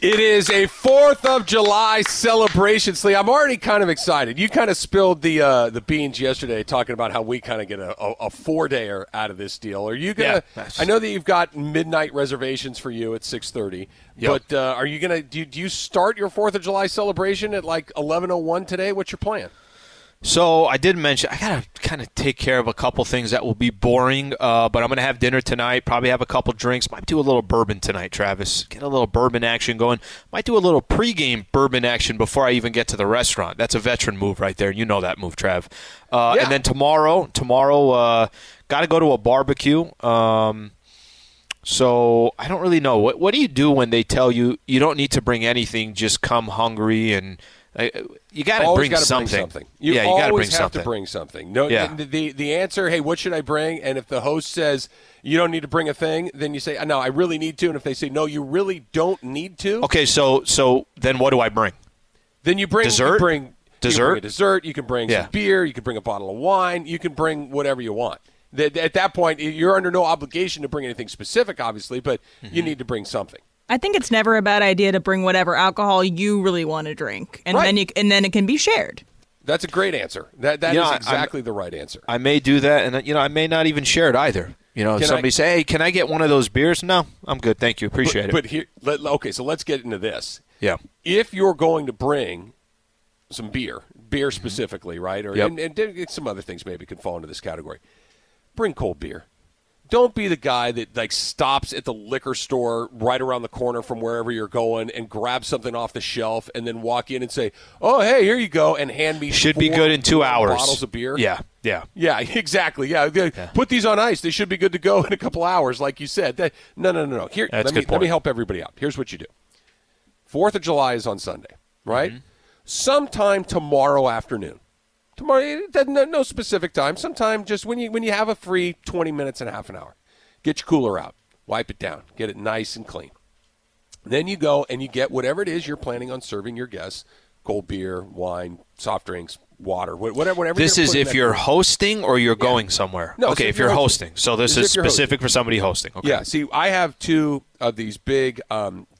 It is a 4th of July celebration, Slee. I'm already kind of excited. You kind of spilled the beans yesterday talking about how we kind of get a four-dayer out of this deal. Are you going to – I know that you've got midnight reservations for you at 6:30, but are you going to – do you start your 4th of July celebration at like 11:01 today? What's your plan? So I did mention I got to kind of take care of a couple things that will be boring, but I'm going to have dinner tonight, probably have a couple drinks. Might do a little bourbon tonight, Travis. Get a little bourbon action going. Might do a little pregame bourbon action before I even get to the restaurant. That's a veteran move right there. You know that move, Trav. And then tomorrow, got to go to a barbecue. So I don't really know. What do you do when they tell you you don't need to bring anything, just come hungry and – you got to bring something. You always have to bring something. No, the answer, hey, what should I bring? And if the host says you don't need to bring a thing, then you say, no, I really need to. And if they say, no, you really don't need to. Okay, so then what do I bring? Then you bring dessert. You can bring some beer. You can bring a bottle of wine. You can bring whatever you want. At that point, you're under no obligation to bring anything specific, obviously, but you need to bring something. I think it's never a bad idea to bring whatever alcohol you really want to drink, and then it can be shared. That's a great answer. That is exactly the right answer. I may do that, and I may not even share it either. If somebody say, "Hey, can I get one of those beers?" No, I'm good, thank you, appreciate it. But here, so let's get into this. Yeah, if you're going to bring some beer specifically, right, or and some other things maybe could fall into this category, bring cold beer. Don't be the guy that stops at the liquor store right around the corner from wherever you're going and grab something off the shelf and then walk in and say, "Oh, hey, here you go," and hand me should be good in 2 hours bottles of beer. Yeah, exactly. Yeah, put these on ice; they should be good to go in a couple hours, like you said. No. Here, let me help everybody out. Here's what you do: 4th of July is on Sunday, right? Mm-hmm. Sometime tomorrow afternoon. No specific time. Sometime just when you have a free 20 minutes and a half an hour, get your cooler out, wipe it down, get it nice and clean. Then you go and you get whatever it is you're planning on serving your guests: cold beer, wine, soft drinks, water, whatever. This is if you're hosting or you're going somewhere. No, okay, if you're hosting. So this is specific for somebody hosting. Okay. Yeah. See, I have two of these big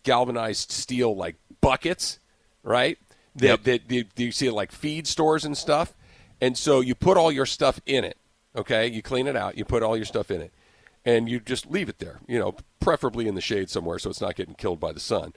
galvanized steel buckets, right? That you see like feed stores and stuff. And so you put all your stuff in it, okay? You clean it out. You put all your stuff in it. And you just leave it there, preferably in the shade somewhere so it's not getting killed by the sun.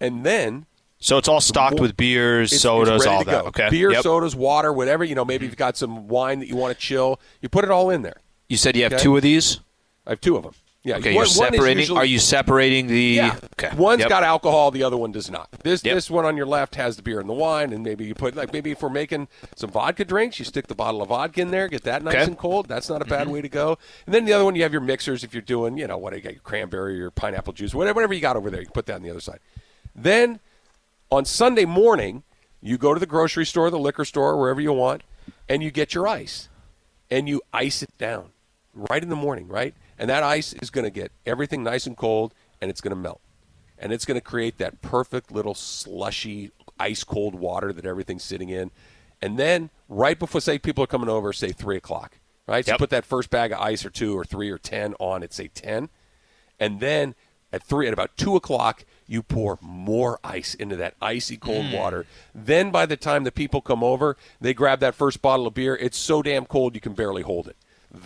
And then... So it's all stocked with beers, sodas, all that. Okay. Beer, sodas, water, whatever. Maybe you've got some wine that you want to chill. You put it all in there. You said you have two of these? I have two of them. Yeah. Okay, you're separating. Are you separating the? Yeah. Okay. One's got alcohol, the other one does not. This one on your left has the beer and the wine, and maybe you put maybe if we're making some vodka drinks, you stick the bottle of vodka in there, get that nice and cold. That's not a bad way to go. And then the other one, you have your mixers if you're doing, you got your cranberry or pineapple juice, whatever you got over there, you can put that on the other side. Then on Sunday morning, you go to the grocery store, the liquor store, wherever you want, and you get your ice, and you ice it down right in the morning, right? And that ice is going to get everything nice and cold, and it's going to melt. And it's going to create that perfect little slushy, ice-cold water that everything's sitting in. And then right before, say, people are coming over, say, 3 o'clock, right? So you put that first bag of ice or 2 or 3 or 10 on at, say, 10. And then at about 2 o'clock, you pour more ice into that icy cold water. Then by the time the people come over, they grab that first bottle of beer. It's so damn cold you can barely hold it.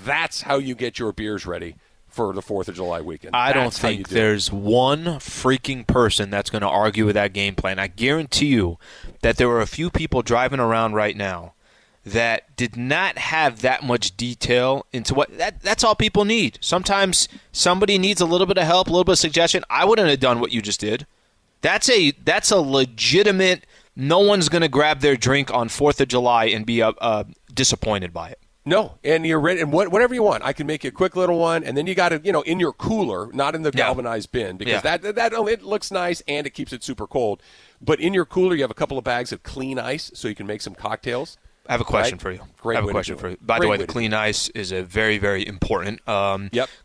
That's how you get your beers ready for the 4th of July weekend. I don't think there's one freaking person that's going to argue with that game plan. I guarantee you that there were a few people driving around right now that did not have that much detail into what that's all people need. Sometimes somebody needs a little bit of help, a little bit of suggestion. I wouldn't have done what you just did. That's a legitimate, no one's going to grab their drink on 4th of July and be disappointed by it. No, and you're ready, and whatever you want. I can make you a quick little one, and then you got to, in your cooler, not in the galvanized bin, because that it looks nice and it keeps it super cold. But in your cooler, you have a couple of bags of clean ice, so you can make some cocktails. I have a question for you. Great. I have a question for you. By the way, the clean ice is a very, very important.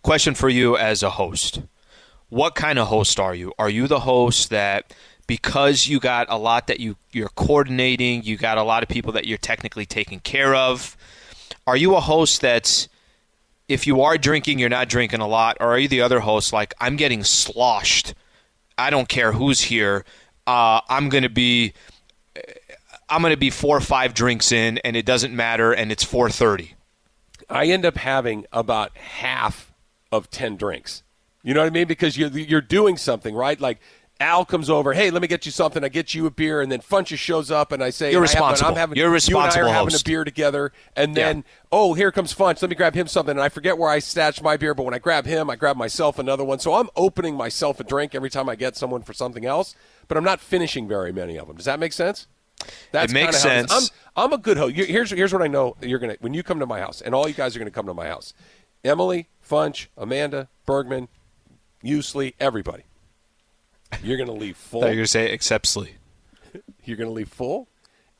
Question for you as a host: what kind of host are you? Are you the host that? Because you got a lot that you're coordinating, you got a lot of people that you're technically taking care of. Are you a host that's, if you are drinking, you're not drinking a lot? Or are you the other host, I'm getting sloshed I don't care who's here. I'm gonna be 4 or 5 drinks in, and it doesn't matter, and it's 4:30. I end up having about half of 10 drinks. You know what I mean? Because you're doing something, right? Like Al comes over, hey, let me get you something. I get you a beer, and then Funches shows up, and I say, you're responsible. You're responsible. You and I are having a beer together, and then, oh, here comes Funch. Let me grab him something. And I forget where I stashed my beer, but when I grab him, I grab myself another one. So I'm opening myself a drink every time I get someone for something else, but I'm not finishing very many of them. Does that make sense? That's it makes sense. I'm a good host. Here's what I know you're gonna when you come to my house, and all you guys are gonna come to my house. Emily, Funch, Amanda, Bergman, Usley, everybody. You're gonna leave full. You're gonna say except Slee. You're gonna leave full,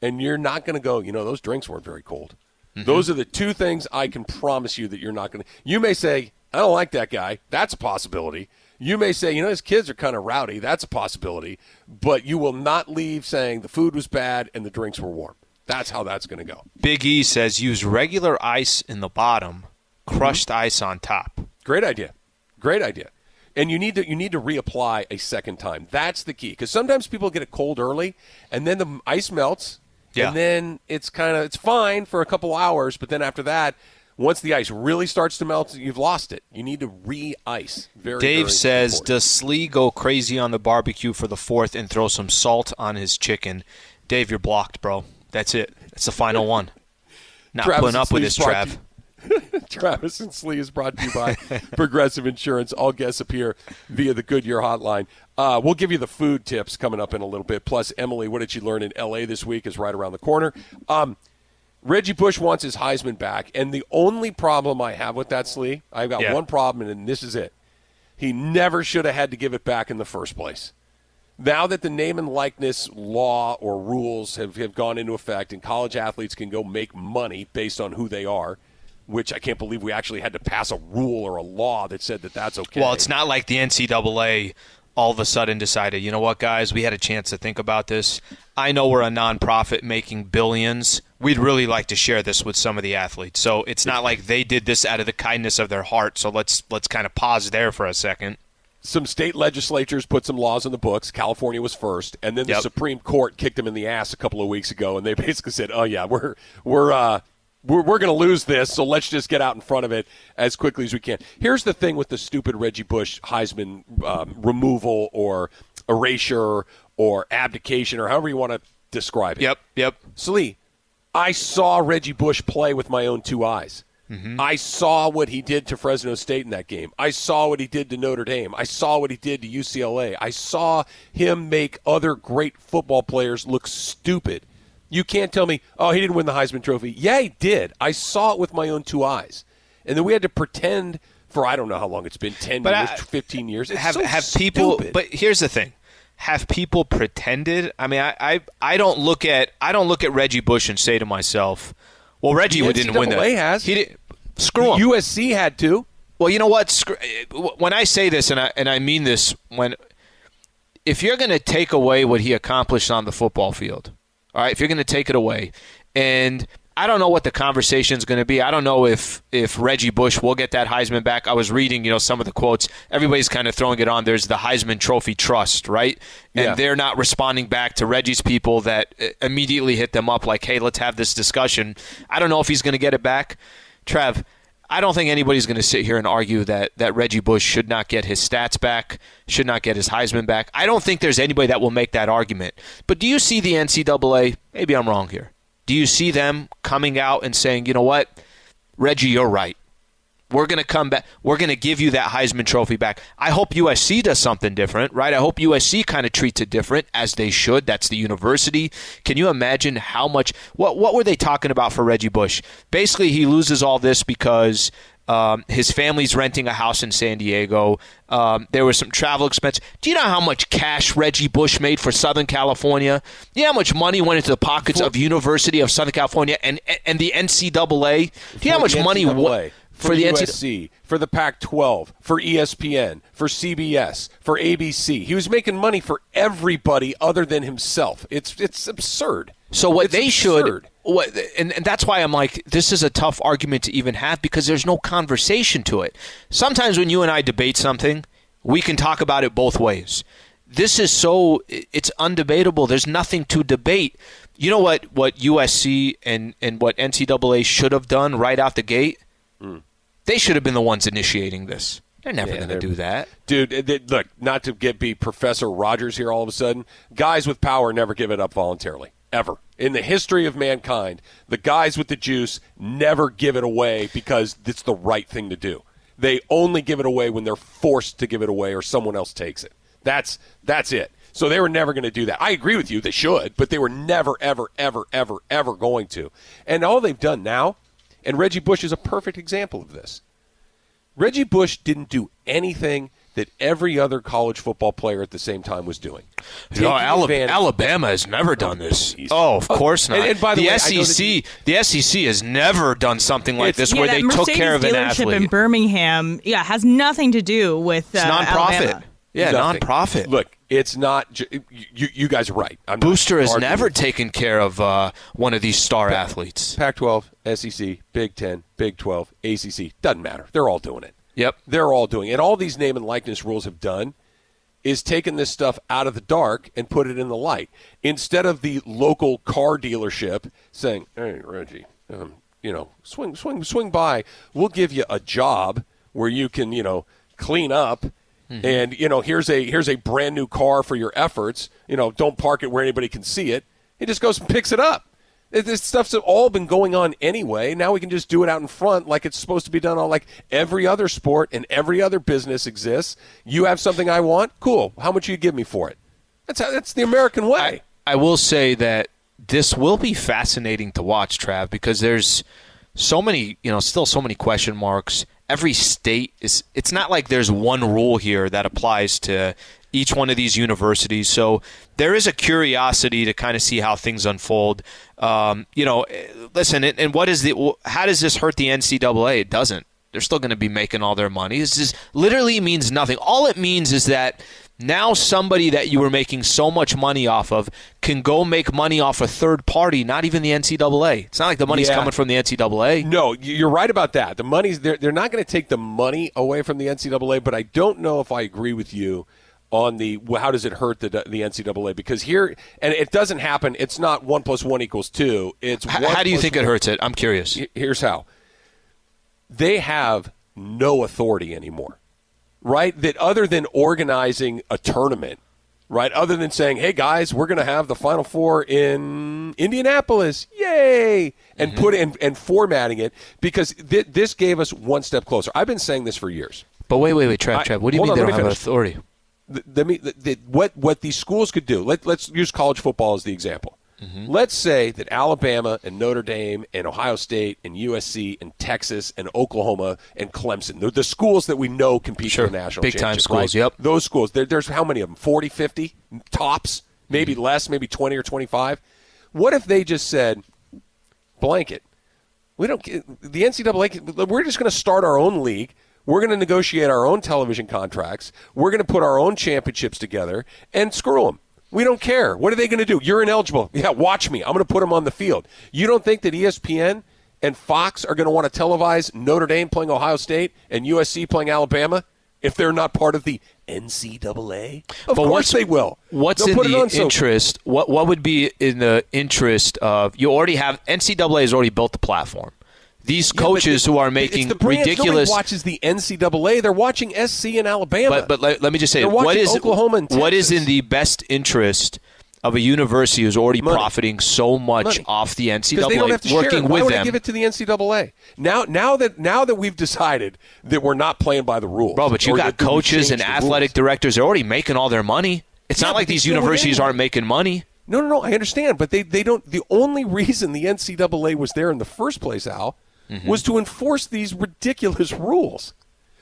and you're not gonna go. You know those drinks weren't very cold. Mm-hmm. Those are the two things I can promise you that you're not gonna. You may say I don't like that guy. That's a possibility. You may say, you know, his kids are kind of rowdy. That's a possibility. But you will not leave saying the food was bad and the drinks were warm. That's how that's going to go. Big E says use regular ice in the bottom, crushed ice on top. Great idea. Great idea. And you need to reapply a second time. That's the key. Because sometimes people get it cold early, and then the ice melts, and then it's fine for a couple hours. But then after that, once the ice really starts to melt, you've lost it. You need to re-ice. Dave says, does Slee go crazy on the barbecue for the 4th and throw some salt on his chicken? Dave, you're blocked, bro. That's it. That's the final one. Not putting up with this, Trav. Travis and Slee is brought to you by Progressive Insurance. All guests appear via the Goodyear hotline. We'll give you the food tips coming up in a little bit. Plus, Emily, what did you learn in L.A. this week is right around the corner. Reggie Bush wants his Heisman back, and the only problem I have with that, Slee, I've got one problem, and this is it. He never should have had to give it back in the first place. Now that the name and likeness law or rules have gone into effect and college athletes can go make money based on who they are, which I can't believe we actually had to pass a rule or a law that said that that's okay. Well, it's not like the NCAA all of a sudden decided, you know what, guys, we had a chance to think about this. I know we're a nonprofit making billions. We'd really like to share this with some of the athletes. So it's not like they did this out of the kindness of their heart. So let's kind of pause there for a second. Some state legislatures put some laws on the books. California was first, and then the Supreme Court kicked them in the ass a couple of weeks ago, and they basically said, "Oh yeah, we're going to lose this, so let's just get out in front of it as quickly as we can." Here's the thing with the stupid Reggie Bush Heisman removal or erasure or abdication or however you want to describe it. Yep. Slee, I saw Reggie Bush play with my own two eyes. Mm-hmm. I saw what he did to Fresno State in that game. I saw what he did to Notre Dame. I saw what he did to UCLA. I saw him make other great football players look stupid. You can't tell me, oh, he didn't win the Heisman Trophy. Yeah, he did. I saw it with my own two eyes. And then we had to pretend for I don't know how long it's been, 10 years, 15 years. It's people, but here's the thing. Have people pretended? I mean, I don't look at Reggie Bush and say to myself, well, Reggie didn't win that. NCAA has. Screw him. USC had to. Well, you know what? When I say this, and I mean this, if you're going to take away what he accomplished on the football field, all right, if you're going to take it away, and I don't know what the conversation is going to be. I don't know if Reggie Bush will get that Heisman back. I was reading, some of the quotes. Everybody's kind of throwing it on. There's the Heisman Trophy Trust, right? And they're not responding back to Reggie's people that immediately hit them up like, hey, let's have this discussion. I don't know if he's going to get it back. Trev, I don't think anybody's going to sit here and argue that Reggie Bush should not get his stats back, should not get his Heisman back. I don't think there's anybody that will make that argument. But do you see the NCAA? Maybe I'm wrong here. Do you see them coming out and saying, you know what, Reggie, you're right. We're going to come back. We're going to give you that Heisman Trophy back. I hope USC does something different, right? I hope USC kind of treats it different, as they should. That's the university. Can you imagine how much – what were they talking about for Reggie Bush? Basically, he loses all this because his family's renting a house in San Diego. There was some travel expense. Do you know how much cash Reggie Bush made for Southern California? Do you know how much money went into the pockets of University of Southern California and the NCAA? Do you know how much money – For the USC, for the Pac-12, for ESPN, for CBS, for ABC. He was making money for everybody other than himself. It's absurd. So that's why I'm like, this is a tough argument to even have because there's no conversation to it. Sometimes when you and I debate something, we can talk about it both ways. this is so, it's undebatable. There's nothing to debate. You know what USC and what NCAA should have done right out the gate? Mm. They should have been the ones initiating this. They're never going to do that. Dude, look, not to be Professor Rogers here all of a sudden, guys with power never give it up voluntarily, ever. In the history of mankind, the guys with the juice never give it away because it's the right thing to do. They only give it away when they're forced to give it away or someone else takes it. That's it. So they were never going to do that. I agree with you. They should, but they were never, ever, ever, ever, ever going to. And all they've done now, and Reggie Bush is a perfect example of this. Reggie Bush didn't do anything that every other college football player at the same time was doing. No, Alabama has never done this. Please. Oh, of course not. And by the way, the SEC has never done something like this where they took care of an athlete. Mercedes dealership in Birmingham, has nothing to do with Alabama. It's nonprofit. Yeah, nothing. Nonprofit. Look, it's not – you guys are right. Booster has never taken care of one of these star athletes. Pac-12, SEC, Big 10, Big 12, ACC. Doesn't matter. They're all doing it. Yep. They're all doing it. And all these name and likeness rules have done is taken this stuff out of the dark and put it in the light. Instead of the local car dealership saying, hey, Reggie, swing by. We'll give you a job where you can, clean up. Mm-hmm. And, here's a brand new car for your efforts. Don't park it where anybody can see it. He just goes and picks it up. This stuff's all been going on anyway. Now we can just do it out in front like it's supposed to be done, like every other sport and every other business exists. You have something I want? Cool. How much you give me for it? That's the American way. I will say that this will be fascinating to watch, Trav, because there's so many, still so many question marks. Every state it's not like there's one rule here that applies to each one of these universities. So there is a curiosity to kind of see how things unfold. Listen, and how does this hurt the NCAA? It doesn't. They're still going to be making all their money. This is literally means nothing. All it means is that now somebody that you were making so much money off of can go make money off a third party, not even the NCAA. It's not like the money's coming from the NCAA. No, you're right about that. The money's they're not going to take the money away from the NCAA, but I don't know if I agree with you on the how does it hurt the NCAA, because here, and it doesn't happen, it's not 1 + 1 = 2. It's how do you think it hurts it? I'm curious. Here's how. They have no authority anymore. Right, that other than organizing a tournament, right, other than saying, hey, guys, we're going to have the Final Four in Indianapolis, yay, and put in and formatting it, because this gave us one step closer. I've been saying this for years. But wait, Trav, what do you mean they don't have authority? What these schools could do, let's use college football as the example. Mm-hmm. Let's say that Alabama and Notre Dame and Ohio State and USC and Texas and Oklahoma and Clemson, the schools that we know compete for the national championship. Big-time schools, right? Yep. Those schools, there's how many of them, 40, 50 tops, maybe less, maybe 20 or 25? What if they just said, blanket, the NCAA, we're just going to start our own league. We're going to negotiate our own television contracts. We're going to put our own championships together and screw them. We don't care. What are they going to do? You're ineligible. Yeah, watch me. I'm going to put them on the field. You don't think that ESPN and Fox are going to want to televise Notre Dame playing Ohio State and USC playing Alabama if they're not part of the NCAA? Of course they will. What's in the interest? What would be in the interest of – you already have – NCAA has already built the platform. These coaches who are making ridiculous. Nobody watches the NCAA. They're watching SC in Alabama. But let me just say, Oklahoma and Texas. What is in the best interest of a university who's already profiting so much off the NCAA? They don't have to working share it. Why would I give it to the NCAA? Now that we've decided that we're not playing by the rules, bro. But you got coaches and athletic directors. They're already making all their money. It's not like these universities aren't making money. No. I understand, but they don't. The only reason the NCAA was there in the first place, Al. Mm-hmm. was to enforce these ridiculous rules,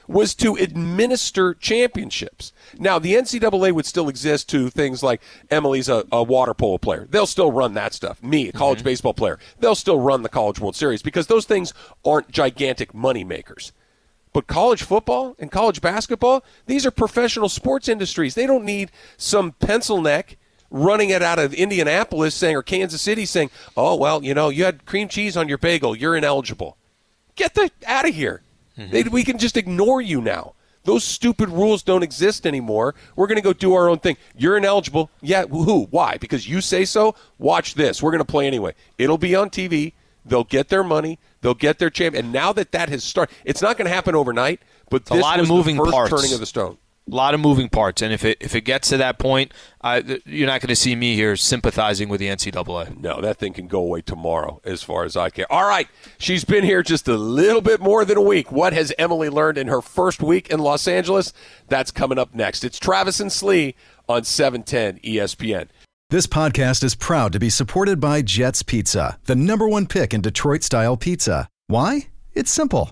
was to administer championships. Now, the NCAA would still exist to things like Emily's a water polo player. They'll still run that stuff. Me, a college baseball player. They'll still run the College World Series because those things aren't gigantic money makers. But college football and college basketball, these are professional sports industries. They don't need some pencil neck running it out of Indianapolis saying, or Kansas City saying, oh, well, you had cream cheese on your bagel. You're ineligible. Get the out of here. Mm-hmm. We can just ignore you now. Those stupid rules don't exist anymore. We're going to go do our own thing. You're ineligible. Yeah, who? Why? Because you say so? Watch this. We're going to play anyway. It'll be on TV. They'll get their money. They'll get their champ. And now that has started, it's not going to happen overnight, but this was the first turning of the stone. A lot of moving parts, and if it gets to that point, you're not going to see me here sympathizing with the NCAA. No, that thing can go away tomorrow as far as I care. All right, she's been here just a little bit more than a week. What has Emily learned in her first week in Los Angeles? That's coming up next. It's Travis and Slee on 710 ESPN. This podcast is proud to be supported by Jets Pizza, the number one pick in Detroit-style pizza. Why? It's simple.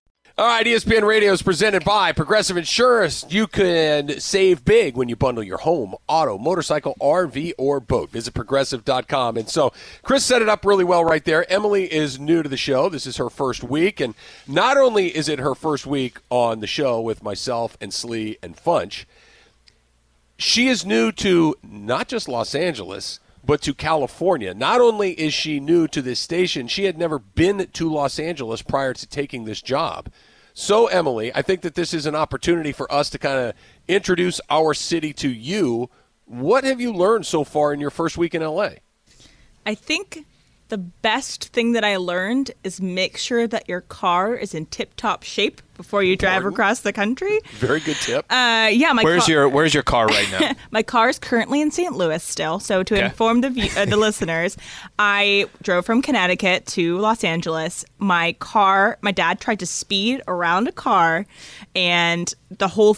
All right, ESPN Radio is presented by Progressive Insurance. You can save big when you bundle your home, auto, motorcycle, RV, or boat. Visit Progressive.com. And so Chris set it up really well right there. Emily is new to the show. This is her first week. And not only is it her first week on the show with myself and Slee and Funch, she is new to not just Los Angeles, but to California. Not only is she new to this station, she had never been to Los Angeles prior to taking this job. So, Emily, I think that this is an opportunity for us to kind of introduce our city to you. What have you learned so far in your first week in LA? I think the best thing that I learned is make sure that your car is in tip-top shape before you drive across the country. Very good tip. Where's your car right now? My car is currently in St. Louis still. So to inform the listeners, I drove from Connecticut to Los Angeles. My dad tried to speed around a car, and the whole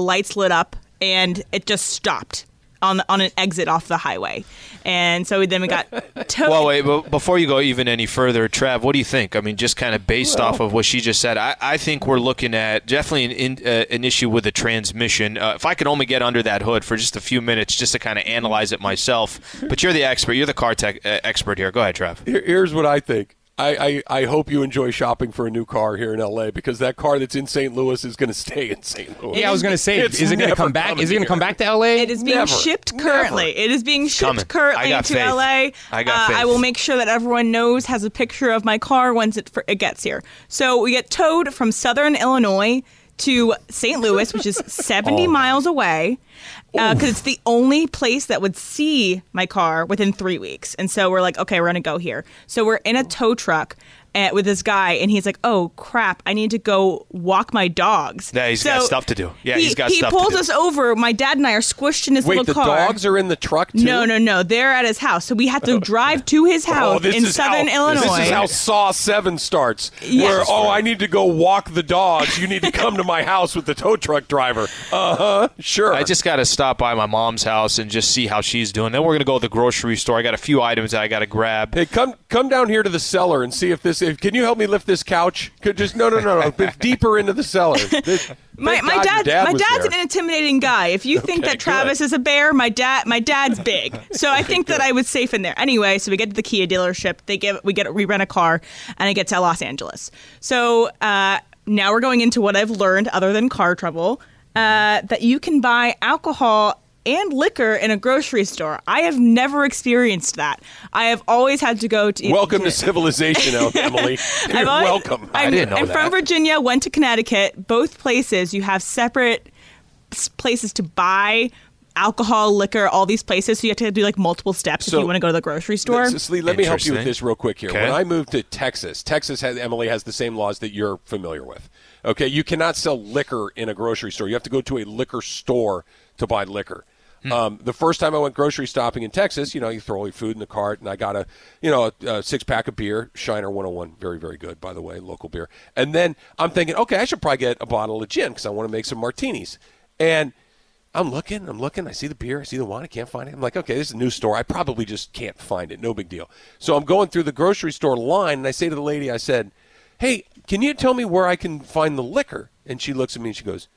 lights lit up, and it just stopped on an exit off the highway. And so then we got towed. Well, wait, but before you go even any further, Trav, what do you think? I mean, just kind of based off of what she just said, I think we're looking at definitely an issue with the transmission. If I could only get under that hood for just a few minutes just to kind of analyze it myself. But you're the expert. You're the car tech expert here. Go ahead, Trav. Here's what I think. I hope you enjoy shopping for a new car here in L.A. because that car that's in St. Louis is going to stay in St. Louis. Yeah, I was going to say, is it going to come back? Is it going to come back to L.A.? It is being shipped currently. It is being shipped currently to L.A. I got faith. I will make sure that everyone knows, has a picture of my car once it gets here. So we get towed from Southern Illinois to St. Louis, which is 70 miles away, because it's the only place that would see my car within 3 weeks. And so we're like, okay, we're going to go here. So we're in a tow truck with this guy, and he's like, oh, crap, I need to go walk my dogs. Yeah, he's got stuff to do. Yeah, he's got stuff to do. He pulls us over. My dad and I are squished in his little car. Wait, the dogs are in the truck, too? No. They're at his house. So we have to drive to his house in Southern Illinois. This is how Saw 7 starts, where, I need to go walk the dogs. You need to come to my house with the tow truck driver. Uh-huh, sure. I just got to stop by my mom's house and just see how she's doing. Then we're going to go to the grocery store. I got a few items that I got to grab. Hey, come down here to the cellar and see if this... Can you help me lift this couch? No. Deeper into the cellar. My dad's an intimidating guy. If you think that Travis is a bear, my dad's big. So I think that I was safe in there. Anyway, so we get to the Kia dealership. We rent a car, and I get to Los Angeles. So now we're going into what I've learned other than car trouble, that you can buy alcohol and liquor in a grocery store. I have never experienced that. I have always had to go to... Welcome to civilization, Emily. Welcome. I didn't know that. I'm from Virginia, went to Connecticut. Both places, you have separate places to buy alcohol, liquor, all these places. So you have to do like multiple steps if you want to go to the grocery store. Lee, let me help you with this real quick here. Okay. When I moved to Texas, Emily has the same laws that you're familiar with. Okay, you cannot sell liquor in a grocery store. You have to go to a liquor store to buy liquor. The first time I went grocery shopping in Texas, you throw all your food in the cart, and I got a 6-pack of beer, Shiner 101, very, very good, by the way, local beer. And then I'm thinking, okay, I should probably get a bottle of gin because I want to make some martinis. And I'm looking, I see the beer, I see the wine, I can't find it. I'm like, okay, this is a new store. I probably just can't find it, no big deal. So I'm going through the grocery store line, and I say to the lady, I said, hey, can you tell me where I can find the liquor? And she looks at me and she goes,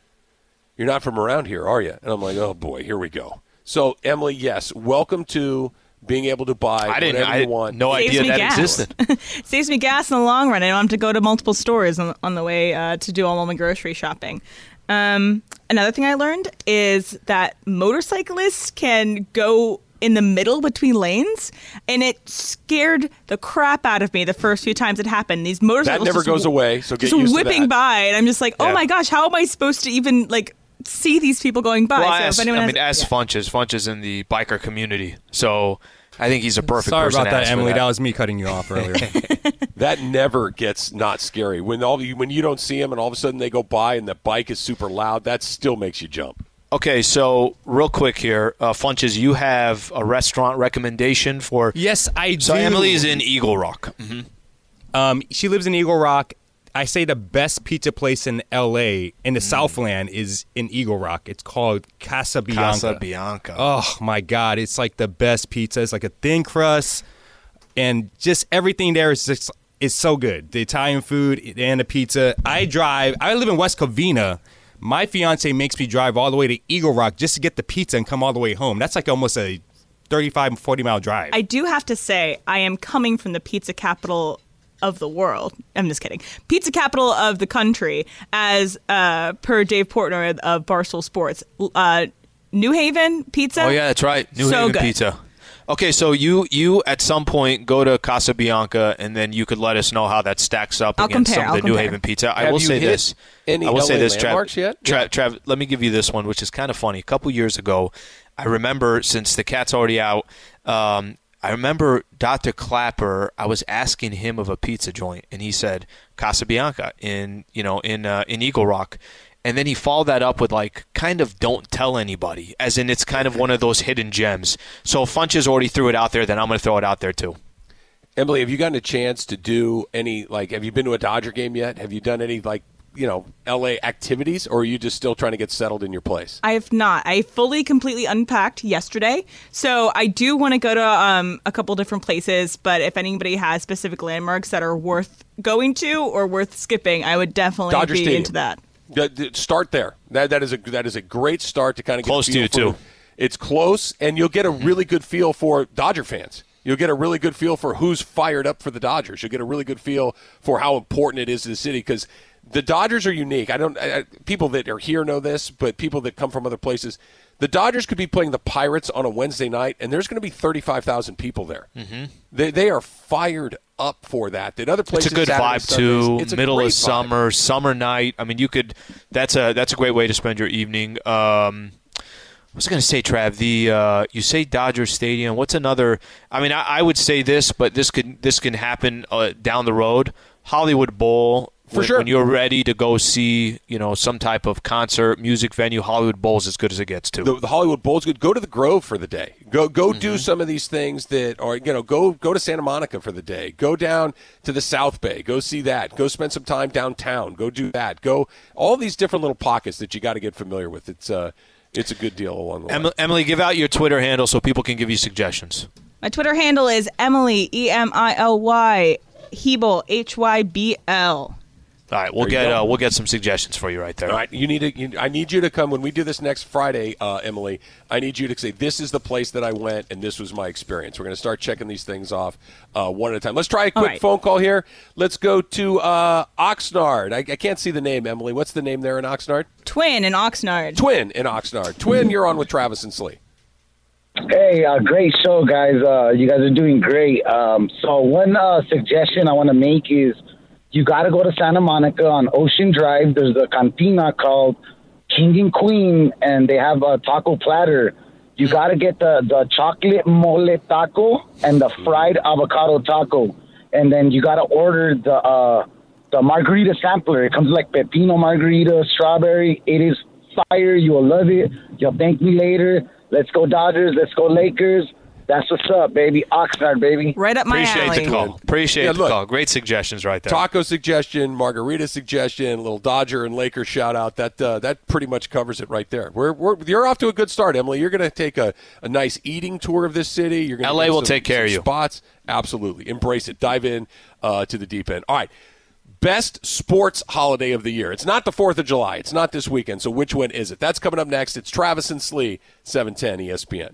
You're not from around here, are you? And I'm like, oh, boy, here we go. So, Emily, yes, welcome to being able to buy whatever you want. No idea that existed. Saves me gas in the long run. I don't have to go to multiple stores on the way to do all my grocery shopping. Another thing I learned is that motorcyclists can go in the middle between lanes, and it scared the crap out of me the first few times it happened. These motorcycles that never goes away, so get used to that. Whipping by, and I'm just like, oh my gosh, how am I supposed to even like see these people going by? Ask Funches. Funches in the biker community, so I think he's a perfect person. Sorry about that, Emily. That was me cutting you off earlier. That never gets not scary when you don't see them, and all of a sudden they go by, and the bike is super loud. That still makes you jump. Okay, so real quick here, Funches, you have a restaurant recommendation for... Yes, I do. So Emily's in Eagle Rock. Mm-hmm. She lives in Eagle Rock. I say the best pizza place in L.A., in the Southland, is in Eagle Rock. It's called Casa Bianca. Casa Bianca. Oh, my God. It's like the best pizza. It's like a thin crust, and just everything there is just, it's so good. The Italian food and the pizza. I live in West Covina. My fiance makes me drive all the way to Eagle Rock just to get the pizza and come all the way home. That's like almost a 35, 40-mile drive. I do have to say, I am coming from the pizza capital of the world. I'm just kidding. Pizza capital of the country, as per Dave Portnoy of Barstool Sports. New Haven pizza? Oh, yeah, that's right. New Haven pizza. Okay, so you at some point go to Casa Bianca, and then you could let us know how that stacks up against some of the New Haven pizza. I will say this, Trav, let me give you this one, which is kind of funny. A couple years ago, I remember, since the cat's already out, I remember Dr. Clapper. I was asking him of a pizza joint, and he said Casa Bianca in Eagle Rock. And then he followed that up with, like, kind of don't tell anybody, as in it's kind of one of those hidden gems. So Funches already threw it out there, then I'm going to throw it out there too. Emily, have you gotten a chance to do any, like, have you been to a Dodger game yet? Have you done any, like, L.A. activities, or are you just still trying to get settled in your place? I have not. I fully, completely unpacked yesterday. So I do want to go to a couple different places, but if anybody has specific landmarks that are worth going to or worth skipping, I would definitely be into that. Start there. That is a great start to kind of get close to you too. It's close, and you'll get a really good feel for Dodger fans. You'll get a really good feel for who's fired up for the Dodgers. You'll get a really good feel for how important it is to the city, because the Dodgers are unique. People that are here know this, but people that come from other places, the Dodgers could be playing the Pirates on a Wednesday night, and there's going to be 35,000 people there. Mm-hmm. They are fired up for that. That other places, it's a good vibe too. It's middle of summer, summer night. I mean, you could. That's a great way to spend your evening. I was going to say, Trav, you say Dodger Stadium. What's another? I mean, I would say this, but this can happen down the road. Hollywood Bowl. For sure. When you're ready to go see, some type of concert, music venue, Hollywood Bowl's as good as it gets, too. The Hollywood Bowl's good. Go to the Grove for the day. Go do some of these things that are, go to Santa Monica for the day. Go down to the South Bay. Go see that. Go spend some time downtown. Go do that. Go all these different little pockets that you got to get familiar with. It's a good deal along the way. Emily, give out your Twitter handle so people can give you suggestions. My Twitter handle is Emily, Emily, Hebel, Hybl. All right, we'll get some suggestions for you right there. All right, I need you to come when we do this next Friday, Emily. I need you to say, this is the place that I went and this was my experience. We're going to start checking these things off one at a time. Let's try a quick phone call here. Let's go to Oxnard. I can't see the name, Emily. What's the name there in Oxnard? Twin in Oxnard. Twin, you're on with Travis and Slee. Hey, great show, guys. You guys are doing great. So one suggestion I want to make is, you got to go to Santa Monica on Ocean Drive. There's a cantina called King and Queen, and they have a taco platter. You got to get the chocolate mole taco and the fried avocado taco. And then you got to order the margarita sampler. It comes like pepino margarita, strawberry. It is fire. You will love it. You'll thank me later. Let's go Dodgers. Let's go Lakers. That's what's up, baby. Oxnard, baby. Right up my alley. Appreciate the call. Great suggestions right there. Taco suggestion, margarita suggestion, little Dodger and Laker shout out. That pretty much covers it right there. You're off to a good start, Emily. You're going to take a nice eating tour of this city. You're going to LA will take care of you. Spots, absolutely. Embrace it. Dive in to the deep end. All right. best sports holiday of the year. It's not the 4th of July. It's not this weekend. So which one is it? That's coming up next. It's Travis and Slee, 710 ESPN.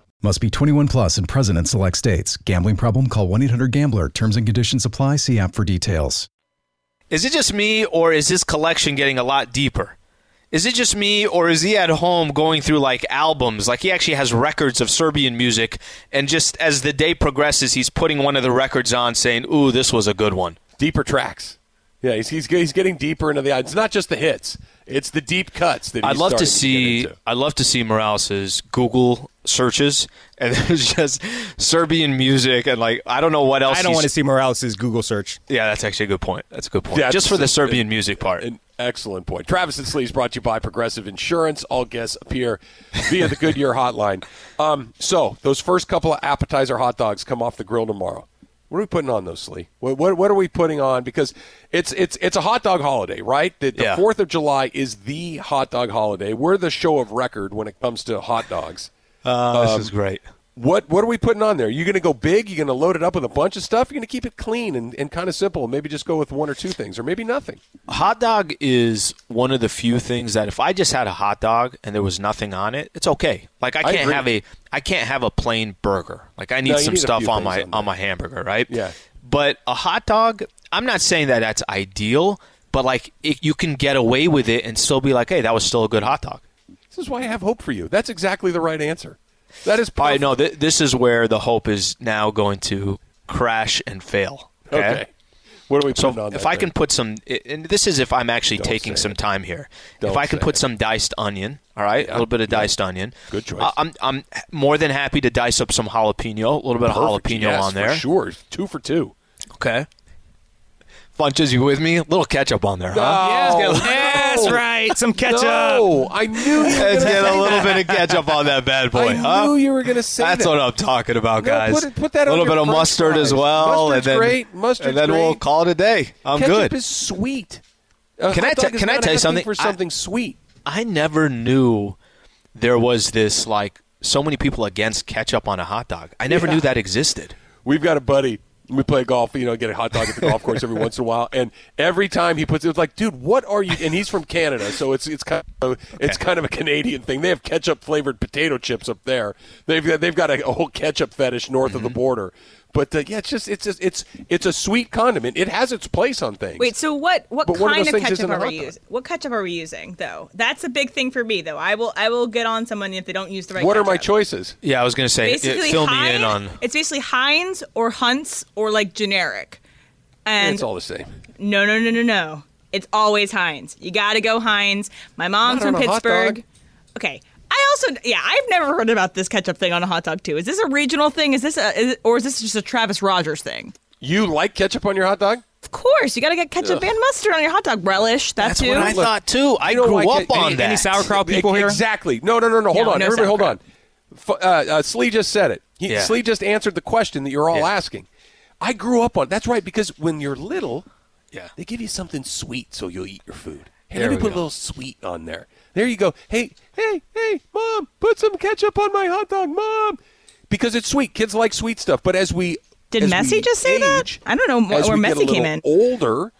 Must be 21 plus and present in select states. Gambling problem? Call 1-800-GAMBLER. Terms and conditions apply. See app for details. Is it just me, or is his collection getting a lot deeper? Is it just me, or is he at home going through like albums? Like he actually has records of Serbian music, and just as the day progresses, he's putting one of the records on saying, ooh, this was a good one. Deeper tracks. Yeah, he's getting deeper into the. It's not just the hits; it's the deep cuts that he's starting to get into. I'd love to see Morales' Google searches, and there's just Serbian music, and like I don't know what else. I don't want to see Morales' Google search. Yeah, that's actually a good point. That's a good point. That's just for the Serbian music part. An excellent point. Travis and Slee is brought to you by Progressive Insurance. All guests appear via the Goodyear hotline. So those first couple of appetizer hot dogs come off the grill tomorrow. What are we putting on those, Slee? What are we putting on? Because it's a hot dog holiday, right? The 4th of July is the hot dog holiday. We're the show of record when it comes to hot dogs. This is great. What are we putting on there? Are you going to go big? You're going to load it up with a bunch of stuff? You're going to keep it clean and kind of simple and maybe just go with one or two things or maybe nothing? Hot dog is one of the few things that if I just had a hot dog and there was nothing on it, it's okay. Like I can't have a plain burger. Like I need some stuff on my hamburger, right? Yeah. But a hot dog, I'm not saying that that's ideal, but like you can get away with it and still be like, hey, that was still a good hot dog. This is why I have hope for you. That's exactly the right answer. That is perfect. I know this is where the hope is now going to crash and fail. Okay. What are we putting on? If I can put some, and this is if I'm actually taking some time here. If I can put some diced onion, all right, a little bit of diced onion. Good choice. I'm more than happy to dice up some jalapeno, a little bit of jalapeno on there. Sure, 2 for 2. Okay. Funches, you with me? A little ketchup on there, huh? No. That's right, some ketchup. No, I knew you were going to get a little bit of ketchup on that bad boy. I knew you were going to say that's that. That's what I'm talking about, guys. Put that on a little bit of mustard fries as well. Mustard's great. We'll call it a day. Ketchup is sweet. Can I tell you something? For something sweet. I never knew there was this, like, so many people against ketchup on a hot dog. I never knew that existed. We've got a buddy. We play golf, get a hot dog at the golf course every once in a while. And every time he puts it, it's like, dude, what are you? And he's from Canada, so it's kind of a Canadian thing. They have ketchup-flavored potato chips up there. They've got a whole ketchup fetish north of the border. But, it's a sweet condiment. It has its place on things. Wait, so what kind of ketchup are we using? What ketchup are we using, though? That's a big thing for me, though. I will get on someone if they don't use the right ketchup. What are my choices? Yeah, I was going to say, fill me in on. It's basically Heinz or Hunt's or, like, generic. And it's all the same. No. It's always Heinz. You got to go Heinz. My mom's from Pittsburgh. Okay. I've never heard about this ketchup thing on a hot dog, too. Is this a regional thing? Or is this just a Travis Rogers thing? You like ketchup on your hot dog? Of course. You got to get ketchup and mustard on your hot dog. Relish, that's what I thought, too. I grew up on that. Any sauerkraut people here? Exactly. No. Hold on. No, everybody, hold on. Slee just said it. Slee just answered the question that you're all asking. I grew up on it. That's right, because when you're little, they give you something sweet so you'll eat your food. Hey, let me put a little sweet on there. There you go. Hey, Mom, put some ketchup on my hot dog, Mom. Because it's sweet. Kids like sweet stuff. But as we Did as Messi we just age, say that? I don't know where Messi came in. As we get a little older,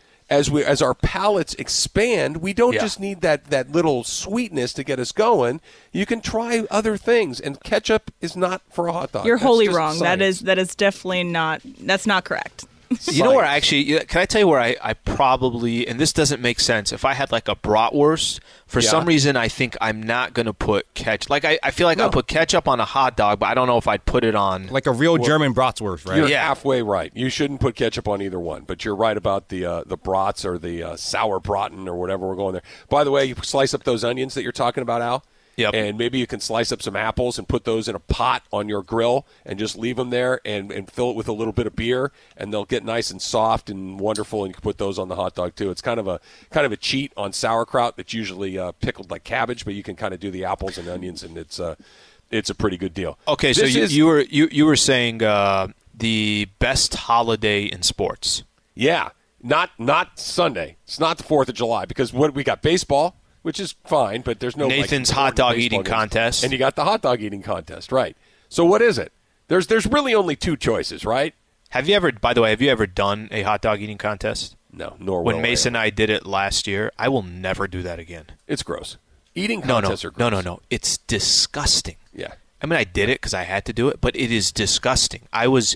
as our palates expand, we don't just need that little sweetness to get us going. You can try other things, and ketchup is not for a hot dog. You're wholly wrong. Science. That is definitely not – that's not correct. You know where I actually – can I tell you where I probably – and this doesn't make sense. If I had like a bratwurst, for some reason I think I'm not going to put ketchup. Like I feel like I'll put ketchup on a hot dog, but I don't know if I'd put it on – like a real German bratwurst, right? You're halfway right. You shouldn't put ketchup on either one, but you're right about the brats or the sauerbraten or whatever we're going there. By the way, you slice up those onions that you're talking about, Al. Yep. And maybe you can slice up some apples and put those in a pot on your grill and just leave them there and fill it with a little bit of beer, and they'll get nice and soft and wonderful, and you can put those on the hot dog too. It's kind of a cheat on sauerkraut that's usually pickled like cabbage, but you can kind of do the apples and onions, and it's a pretty good deal. Okay, so you were saying the best holiday in sports. Yeah, not Sunday. It's not the 4th of July, because what we got, baseball, which is fine, but there's no Nathan's hot dog eating contest. And you got the hot dog eating contest, right. So what is it? There's really only two choices, right? Have you ever done a hot dog eating contest? No, nor will I. When Mason and I did it last year, I will never do that again. It's gross. Eating contests are gross. No. It's disgusting. Yeah. I mean, I did it because I had to do it, but it is disgusting. I was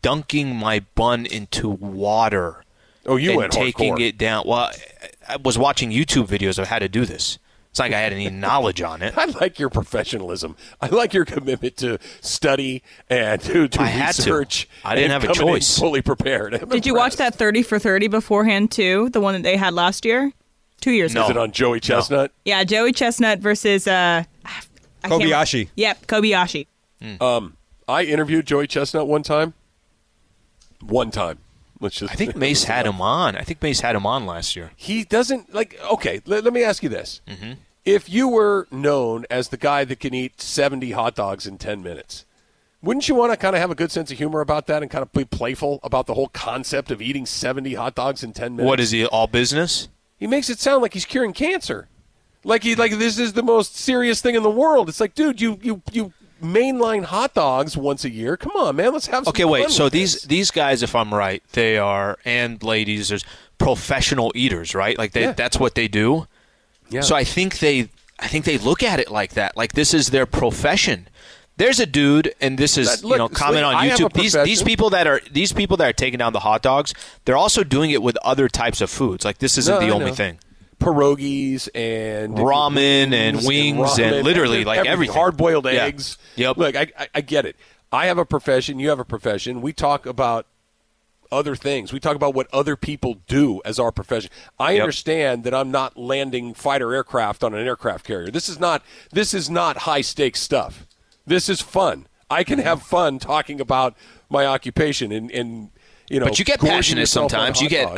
dunking my bun into water. Oh, you went hardcore. And taking it down. Well, I was watching YouTube videos of how to do this. It's like I had any knowledge on it. I like your professionalism. I like your commitment to study and to research. I didn't have a choice. Fully prepared. Did you watch that 30 for 30 beforehand too? The one that they had last year, 2 years ago. Is it on Joey Chestnut? No. Yeah, Joey Chestnut versus Kobayashi. Yep, Kobayashi. Mm. I interviewed Joey Chestnut one time. I think Mace had him on. I think Mace had him on last year. He doesn't, like, okay, let me ask you this. Mm-hmm. If you were known as the guy that can eat 70 hot dogs in 10 minutes, wouldn't you want to kind of have a good sense of humor about that and kind of be playful about the whole concept of eating 70 hot dogs in 10 minutes? What is he, all business? He makes it sound like he's curing cancer. Like this is the most serious thing in the world. It's like, dude, you mainline hot dogs once a year. Come on, man. Let's have some fun. Okay, wait. So these guys, if I'm right, they are, and ladies, there's professional eaters, right? Like that's what they do. Yeah. So I think they look at it like that. Like this is their profession. There's a dude, and this is comment on YouTube. These people that are taking down the hot dogs, they're also doing it with other types of foods. Like this isn't the only thing. Pierogies and ramen and wings and literally like everything. Hard-boiled eggs. Yep. Look, I get it. I have a profession. You have a profession. We talk about other things. We talk about what other people do as our profession. I understand that I'm not landing fighter aircraft on an aircraft carrier. This is not high-stakes stuff. This is fun. I can have fun talking about my occupation and but you get passionate sometimes. You get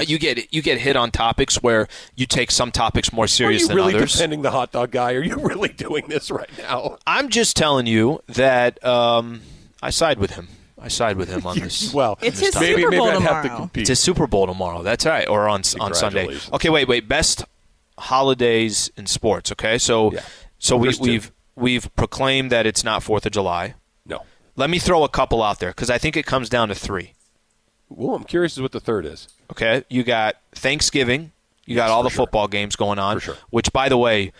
hit on topics where you take some topics more serious than others. Are you really defending the hot dog guy? Are you really doing this right now? I'm just telling you that I side with him. On this. Well, it's his Super Bowl tomorrow. It's his Super Bowl tomorrow. That's right, or on Sunday. Okay, wait. Best holidays in sports. Okay, so we've proclaimed that it's not 4th of July. No. Let me throw a couple out there because I think it comes down to three. Well, I'm curious as what the third is. Okay. You got Thanksgiving. You got all the football games going on. For sure. Which, by the way,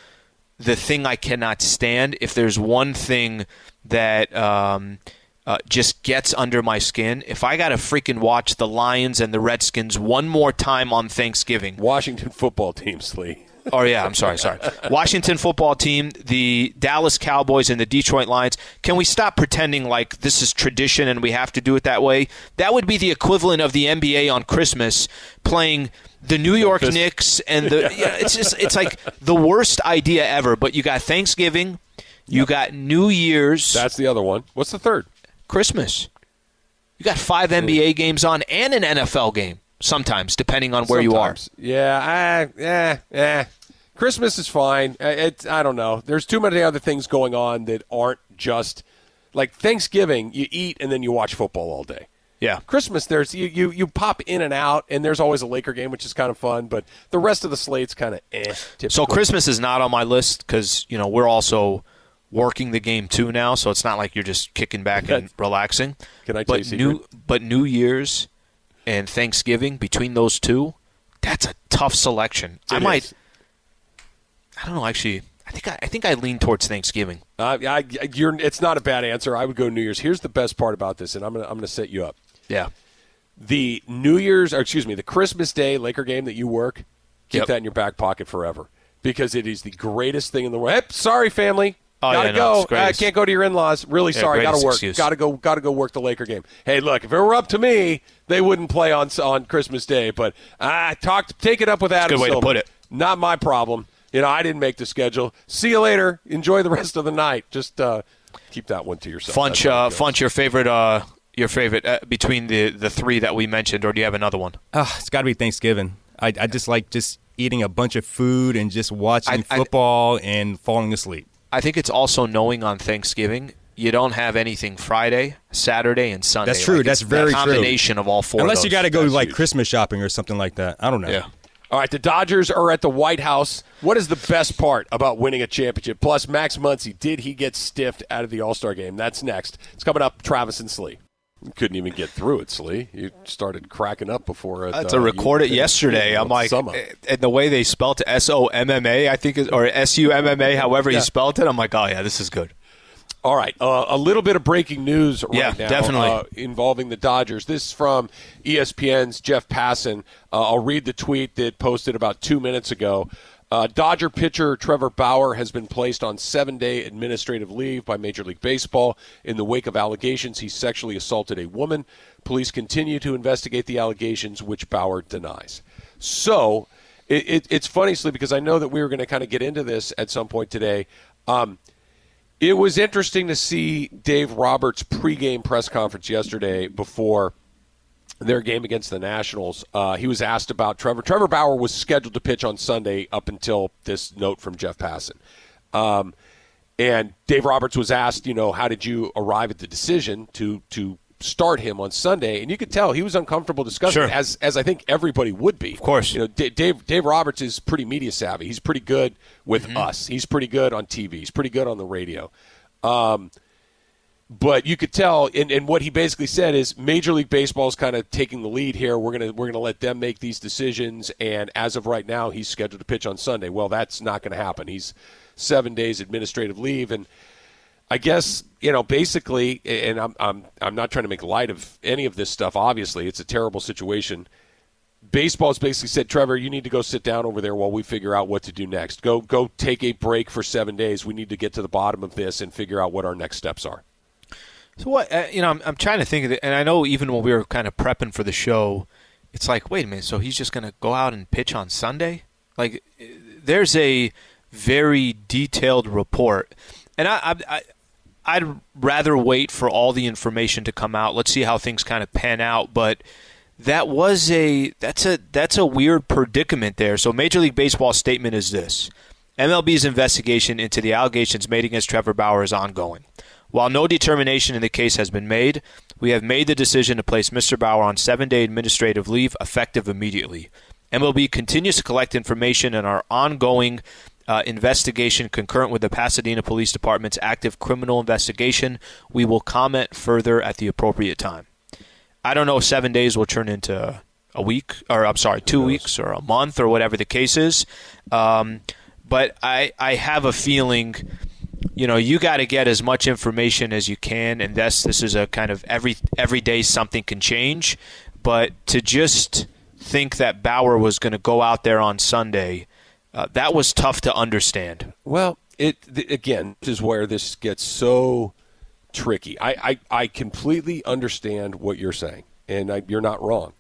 the thing I cannot stand, if there's one thing that just gets under my skin, if I got to freaking watch the Lions and the Redskins one more time on Thanksgiving. Washington football team, Slee. Oh, yeah. I'm sorry. Washington football team, the Dallas Cowboys, and the Detroit Lions. Can we stop pretending like this is tradition and we have to do it that way? That would be the equivalent of the NBA on Christmas playing the New York Knicks. And it's like the worst idea ever. But you got Thanksgiving. You got New Year's. That's the other one. What's the third? Christmas. You got 5 NBA games on and an NFL game. Sometimes, depending on where you are. Christmas is fine. I don't know. There's too many other things going on that aren't just like Thanksgiving. You eat and then you watch football all day. Yeah. Christmas, there's you pop in and out, and there's always a Laker game, which is kind of fun. But the rest of the slate's kind of typical. So Christmas is not on my list because we're also working the game too now, so it's not like you're just kicking back and relaxing. Can I tell you a secret? But New Year's and Thanksgiving, between those two, that's a tough selection. I don't know, actually. I think I lean towards Thanksgiving. It's not a bad answer. I would go New Year's. Here's the best part about this, and I'm gonna set you up. Yeah. The New Year's, or excuse me, the Christmas Day Laker game that you work, keep that in your back pocket forever because it is the greatest thing in the world. Hey, sorry, family. Gotta go. I can't go to your in-laws. Really sorry. Gotta work. Excuse. Gotta go work the Laker game. Hey, look, if it were up to me, they wouldn't play on Christmas Day. But take it up with Adam Silver. That's a good way to put it. Not my problem. you know, I didn't make the schedule. See you later. Enjoy the rest of the night. Just keep that one to yourself. Funch, your favorite between the three that we mentioned, or do you have another one? It's got to be Thanksgiving. I just like just eating a bunch of food and just watching football and falling asleep. I think it's also knowing on Thanksgiving you don't have anything Friday, Saturday, and Sunday. That's true. Like that's very true. Combination of all four. Unless you got to go like huge. Christmas shopping or something like that. I don't know. Yeah. All right, the Dodgers are at the White House. What is the best part about winning a championship? Plus, Max Muncy, did he get stiffed out of the All-Star game? That's next. It's coming up, Travis and Slee. You couldn't even get through it, Slee. You started cracking up before. To record it yesterday, I'm like, and the way they spelled it, S-O-M-M-A, I think, or S-U-M-M-A, however you spelled it, I'm like, oh, yeah, this is good. All right, a little bit of breaking news right now definitely. Involving the Dodgers. This is from ESPN's Jeff Passan. I'll read the tweet that posted about 2 minutes ago. Dodger pitcher Trevor Bauer has been placed on 7-day administrative leave by Major League Baseball in the wake of allegations he sexually assaulted a woman. Police continue to investigate the allegations, which Bauer denies. So it's funny, Slee, because I know that we were going to kind of get into this at some point today. It was interesting to see Dave Roberts' pregame press conference yesterday before their game against the Nationals. He was asked about Trevor. Trevor Bauer was scheduled to pitch on Sunday up until this note from Jeff Passan. And Dave Roberts was asked, you know, how did you arrive at the decision to start him on Sunday? And you could tell he was uncomfortable discussing it, as I think everybody would be. Of course. You know, Dave Roberts is pretty media savvy. He's pretty good with us. He's pretty good on TV. He's pretty good on the radio. But you could tell, and what he basically said is Major League Baseball is kind of taking the lead here. We're gonna let them make these decisions, and as of right now, he's scheduled to pitch on Sunday. Well, that's not going to happen. He's 7 days administrative leave, and I guess, you know, basically, and I'm not trying to make light of any of this stuff, obviously. It's a terrible situation. Baseball's basically said, Trevor, you need to go sit down over there while we figure out what to do next. Go take a break for 7 days. We need to get to the bottom of this and figure out what our next steps are. So what, you know, I'm trying to think of it, and I know even when we were kind of prepping for the show, it's like, wait a minute, so he's just going to go out and pitch on Sunday? Like, there's a very detailed report, and I'd rather wait for all the information to come out. Let's see how things kind of pan out. But that's a weird predicament there. So Major League Baseball's statement is this: MLB's investigation into the allegations made against Trevor Bauer is ongoing. While no determination in the case has been made, we have made the decision to place Mr. Bauer on 7-day administrative leave effective immediately. MLB continues to collect information in our ongoing investigation concurrent with the Pasadena Police Department's active criminal investigation. We will comment further at the appropriate time. I don't know if 7 days will turn into a week, or I'm sorry, 2 weeks or a month or whatever the case is. But I have a feeling, you know, you got to get as much information as you can, and this is a kind of every day something can change. But to just think that Bauer was going to go out there on Sunday, that was tough to understand. Well, again, this is where this gets so tricky. I completely understand what you're saying, and you're not wrong.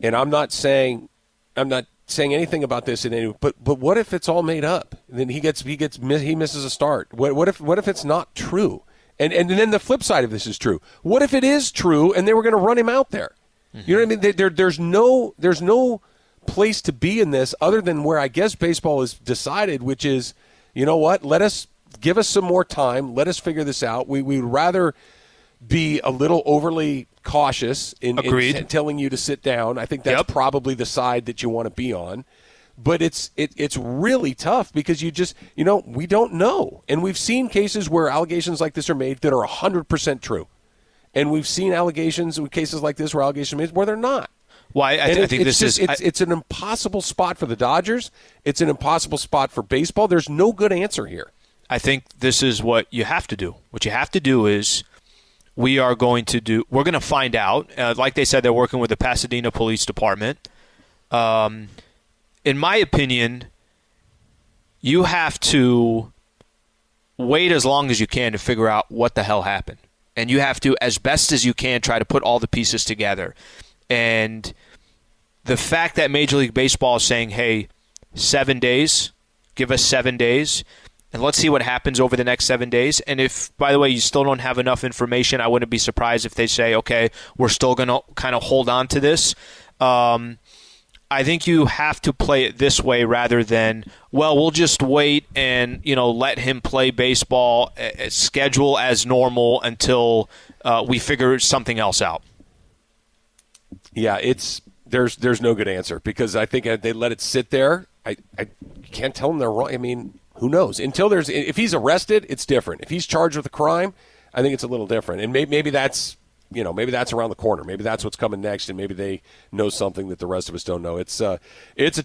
And I'm not saying anything about this in any. But what if it's all made up? And then he misses a start. What if it's not true? And then the flip side of this is true. What if it is true and they were going to run him out there? Mm-hmm. You know what I mean? There's no place to be in this other than where I guess baseball has decided, which is, you know what? Give us some more time. Let us figure this out. We'd rather be a little overly cautious in telling you to sit down. I think that's probably the side that you want to be on. But it's really tough because you just, you know, we don't know. And we've seen cases where allegations like this are made that are 100% true. And we've seen allegations with cases like this where allegations are made where they're not. Well, I think it's an impossible spot for the Dodgers. It's an impossible spot for baseball. There's no good answer here. I think this is what you have to do. What you have to do is we're going to find out. Like they said, they're working with the Pasadena Police Department. In my opinion, you have to wait as long as you can to figure out what the hell happened. And you have to, as best as you can, try to put all the pieces together. And the fact that Major League Baseball is saying, hey, 7 days. Give us 7 days. And let's see what happens over the next 7 days. And if, by the way, you still don't have enough information, I wouldn't be surprised if they say, okay, we're still going to kind of hold on to this. I think you have to play it this way rather than, well, we'll just wait and, you know, let him play baseball, schedule as normal until we figure something else out. Yeah, there's no good answer because I think they let it sit there. I can't tell them they're wrong. I mean, who knows? Until if he's arrested, it's different. If he's charged with a crime, I think it's a little different. And maybe that's, you know, maybe that's around the corner. Maybe that's what's coming next, and maybe they know something that the rest of us don't know. It's a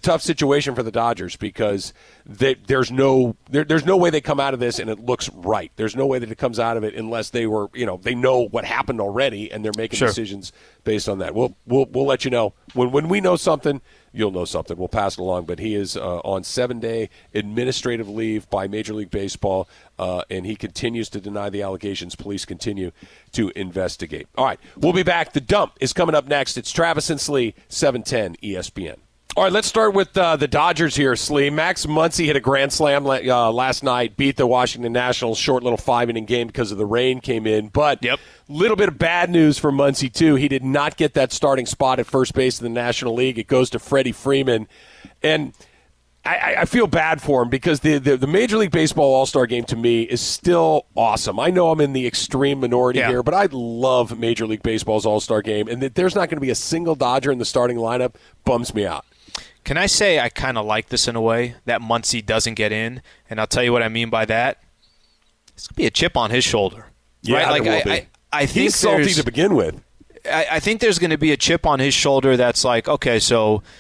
tough situation for the Dodgers because there's no way they come out of this and it looks right. There's no way that it comes out of it unless they were, you know, they know what happened already and they're making decisions based on that. We'll let you know when we know something. You'll know something. We'll pass it along. But he is on 7-day administrative leave by Major League Baseball, and he continues to deny the allegations. Police continue to investigate. All right, we'll be back. The Dump is coming up next. It's Travis and Slee, 710 ESPN. All right, let's start with the Dodgers here, Slee. Max Muncy hit a grand slam last night, beat the Washington Nationals, short little 5-inning game because of the rain came in. But little bit of bad news for Muncy, too. He did not get that starting spot at first base in the National League. It goes to Freddie Freeman. And I feel bad for him because the Major League Baseball All-Star Game to me is still awesome. I know I'm in the extreme minority here, but I love Major League Baseball's All-Star Game. And that there's not going to be a single Dodger in the starting lineup bums me out. Can I say I kind of like this in a way, that Muncy doesn't get in? And I'll tell you what I mean by that. It's going to be a chip on his shoulder. Yeah, right? I think he's salty to begin with. I think there's going to be a chip on his shoulder that's like, okay, so –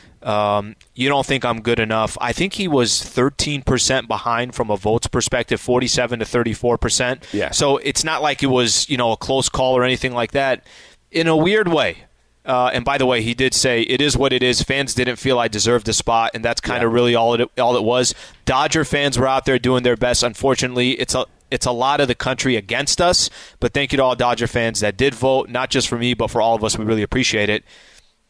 you don't think I'm good enough. I think he was 13% behind from a votes perspective, 47 to 34%. Yeah. So it's not like it was, you know, a close call or anything like that in a weird way. And by the way, he did say it is what it is. Fans didn't feel I deserved the spot, and that's kind of really all it was. Dodger fans were out there doing their best. Unfortunately, it's a lot of the country against us, but thank you to all Dodger fans that did vote, not just for me, but for all of us. We really appreciate it.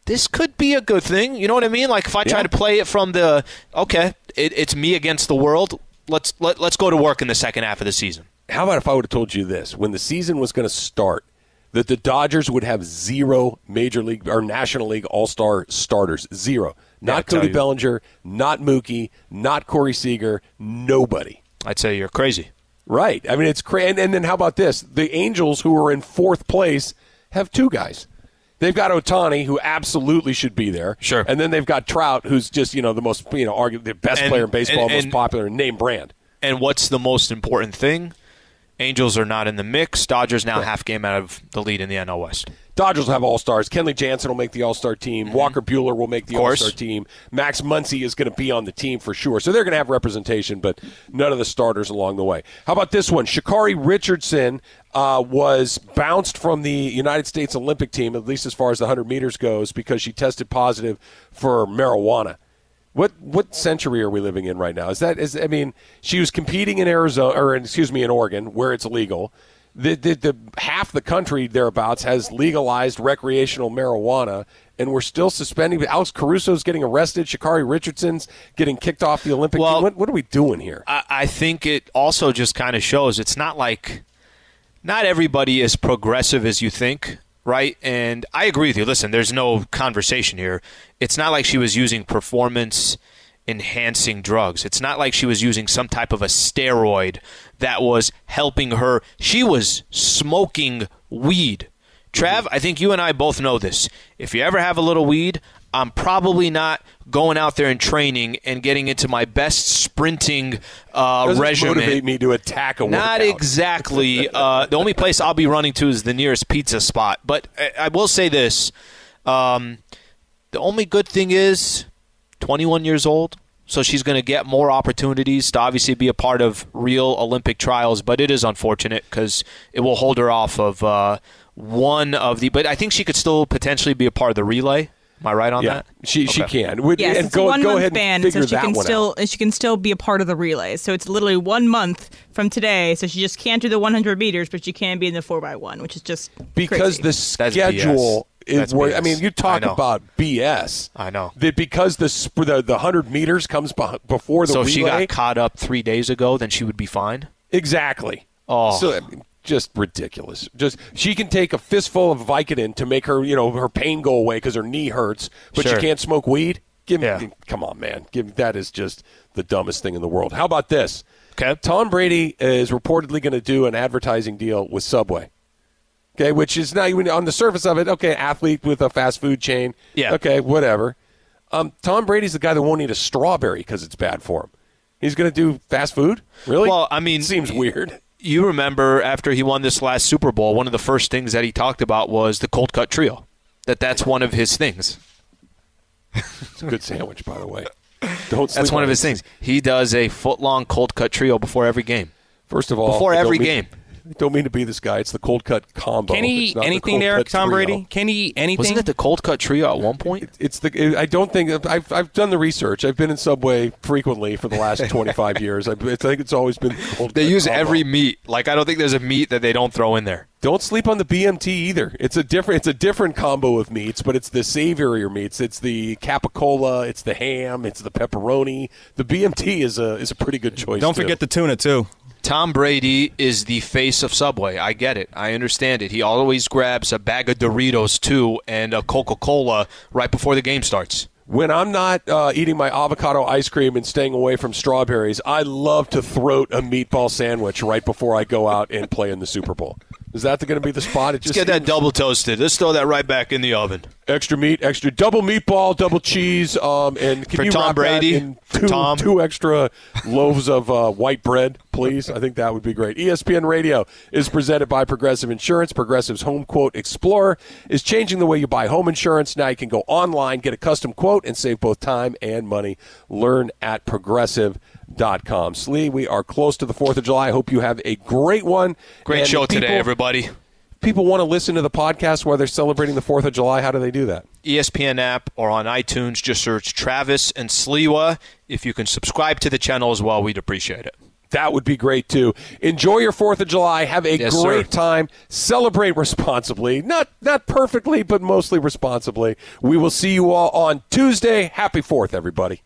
This could be a good thing. You know what I mean? Like if I try to play it from the, okay, it's me against the world, let's go to work in the second half of the season. How about if I would have told you this? When the season was going to start, that the Dodgers would have 0 Major League or National League All-Star starters. 0. Not Cody Bellinger, not Mookie, not Corey Seager, nobody. I'd say you're crazy. Right. I mean, it's crazy. And then how about this? The Angels, who are in 4th place, have 2 guys. They've got Ohtani, who absolutely should be there. Sure. And then they've got Trout, who's just, you know, the most, you know, arguably the best player in baseball, most popular, name brand. And what's the most important thing? Angels are not in the mix. Dodgers now half game out of the lead in the NL West. Dodgers will have all-stars. Kenley Jansen will make the all-star team. Mm-hmm. Walker Buehler will make the all-star team. Max Muncy is going to be on the team for sure. So they're going to have representation, but none of the starters along the way. How about this one? Sha'Carri Richardson was bounced from the United States Olympic team, at least as far as the 100 meters goes, because she tested positive for marijuana. What century are we living in right now? She was competing in in Oregon, where it's illegal. The half the country thereabouts has legalized recreational marijuana, and we're still suspending. Alex Caruso's getting arrested. Sha'Carri Richardson's getting kicked off the Olympic team. What are we doing here? I think it also just kind of shows it's not like not everybody is progressive as you think. Right, and I agree with you. Listen, there's no conversation here. It's not like she was using performance-enhancing drugs. It's not like she was using some type of a steroid that was helping her. She was smoking weed. Trav, I think you and I both know this. If you ever have a little weed, I'm probably not going out there and training and getting into my best sprinting regimen. Doesn't motivate me to attack a workout. Not exactly. The only place I'll be running to is the nearest pizza spot. But I will say this. The only good thing is 21 years old, so she's going to get more opportunities to obviously be a part of real Olympic trials. But it is unfortunate because it will hold her off of one of the – but I think she could still potentially be a part of the relay. Am I right on that? She can. Yes, and go ahead and figure that one out. She can still be a part of the relay. So it's literally 1 month from today. So she just can't do the 100 meters, but she can be in the 4x1, which is just because crazy. The schedule It works. I mean, you talk about BS. I know. That because the 100 meters comes before the relay. So if she got caught up 3 days ago, then she would be fine? Exactly. Oh. So, I mean, just ridiculous. Just she can take a fistful of Vicodin to make her, you know, her pain go away because her knee hurts, but she can't smoke weed? Come on, man. That is just the dumbest thing in the world. How about this? Okay. Tom Brady is reportedly going to do an advertising deal with Subway. Okay, which is not even on the surface of it. Okay, athlete with a fast food chain. Yeah. Okay, whatever. Tom Brady's the guy that won't eat a strawberry because it's bad for him. He's going to do fast food? Really? Well, I mean, seems weird. You remember after he won this last Super Bowl, one of the first things that he talked about was the cold cut trio. That's one of his things. It's a good sandwich, by the way. That's one of his things. He does a foot-long cold cut trio before every game. First of all, before every game. I don't mean to be this guy. It's the cold cut combo. Can he eat anything there, Tom Brady? Can he eat anything? Wasn't it the cold cut trio at one point? I don't think – I've done the research. I've been in Subway frequently for the last 25 years. I think it's always been the cold cut. They use every meat. Like, I don't think there's a meat that they don't throw in there. Don't sleep on the BMT either. It's a different combo of meats, but it's the savourier meats. It's the capicola, it's the ham, it's the pepperoni. The BMT is a pretty good choice. Don't forget the tuna too. Tom Brady is the face of Subway. I get it. I understand it. He always grabs a bag of Doritos, too, and a Coca-Cola right before the game starts. When I'm not eating my avocado ice cream and staying away from strawberries, I love to throat a meatball sandwich right before I go out and play in the Super Bowl. Is that going to be the spot? Let's get that double toasted. Let's throw that right back in the oven. Extra meat, extra double meatball, double cheese, and can you wrap that in two extra loaves of white bread, please? I think that would be great. ESPN Radio is presented by Progressive Insurance. Progressive's Home Quote Explorer is changing the way you buy home insurance. Now you can go online, get a custom quote, and save both time and money. Learn at Progressive.com. Slee, we are close to the 4th of July. I hope you have a great one. Great show today, everybody. People want to listen to the podcast while they're celebrating the 4th of July. How do they do that? ESPN app or on iTunes. Just search Travis and Sliwa. If you can subscribe to the channel as well, we'd appreciate it. That would be great, too. Enjoy your 4th of July. Have a great time. Celebrate responsibly. Not perfectly, but mostly responsibly. We will see you all on Tuesday. Happy 4th, everybody.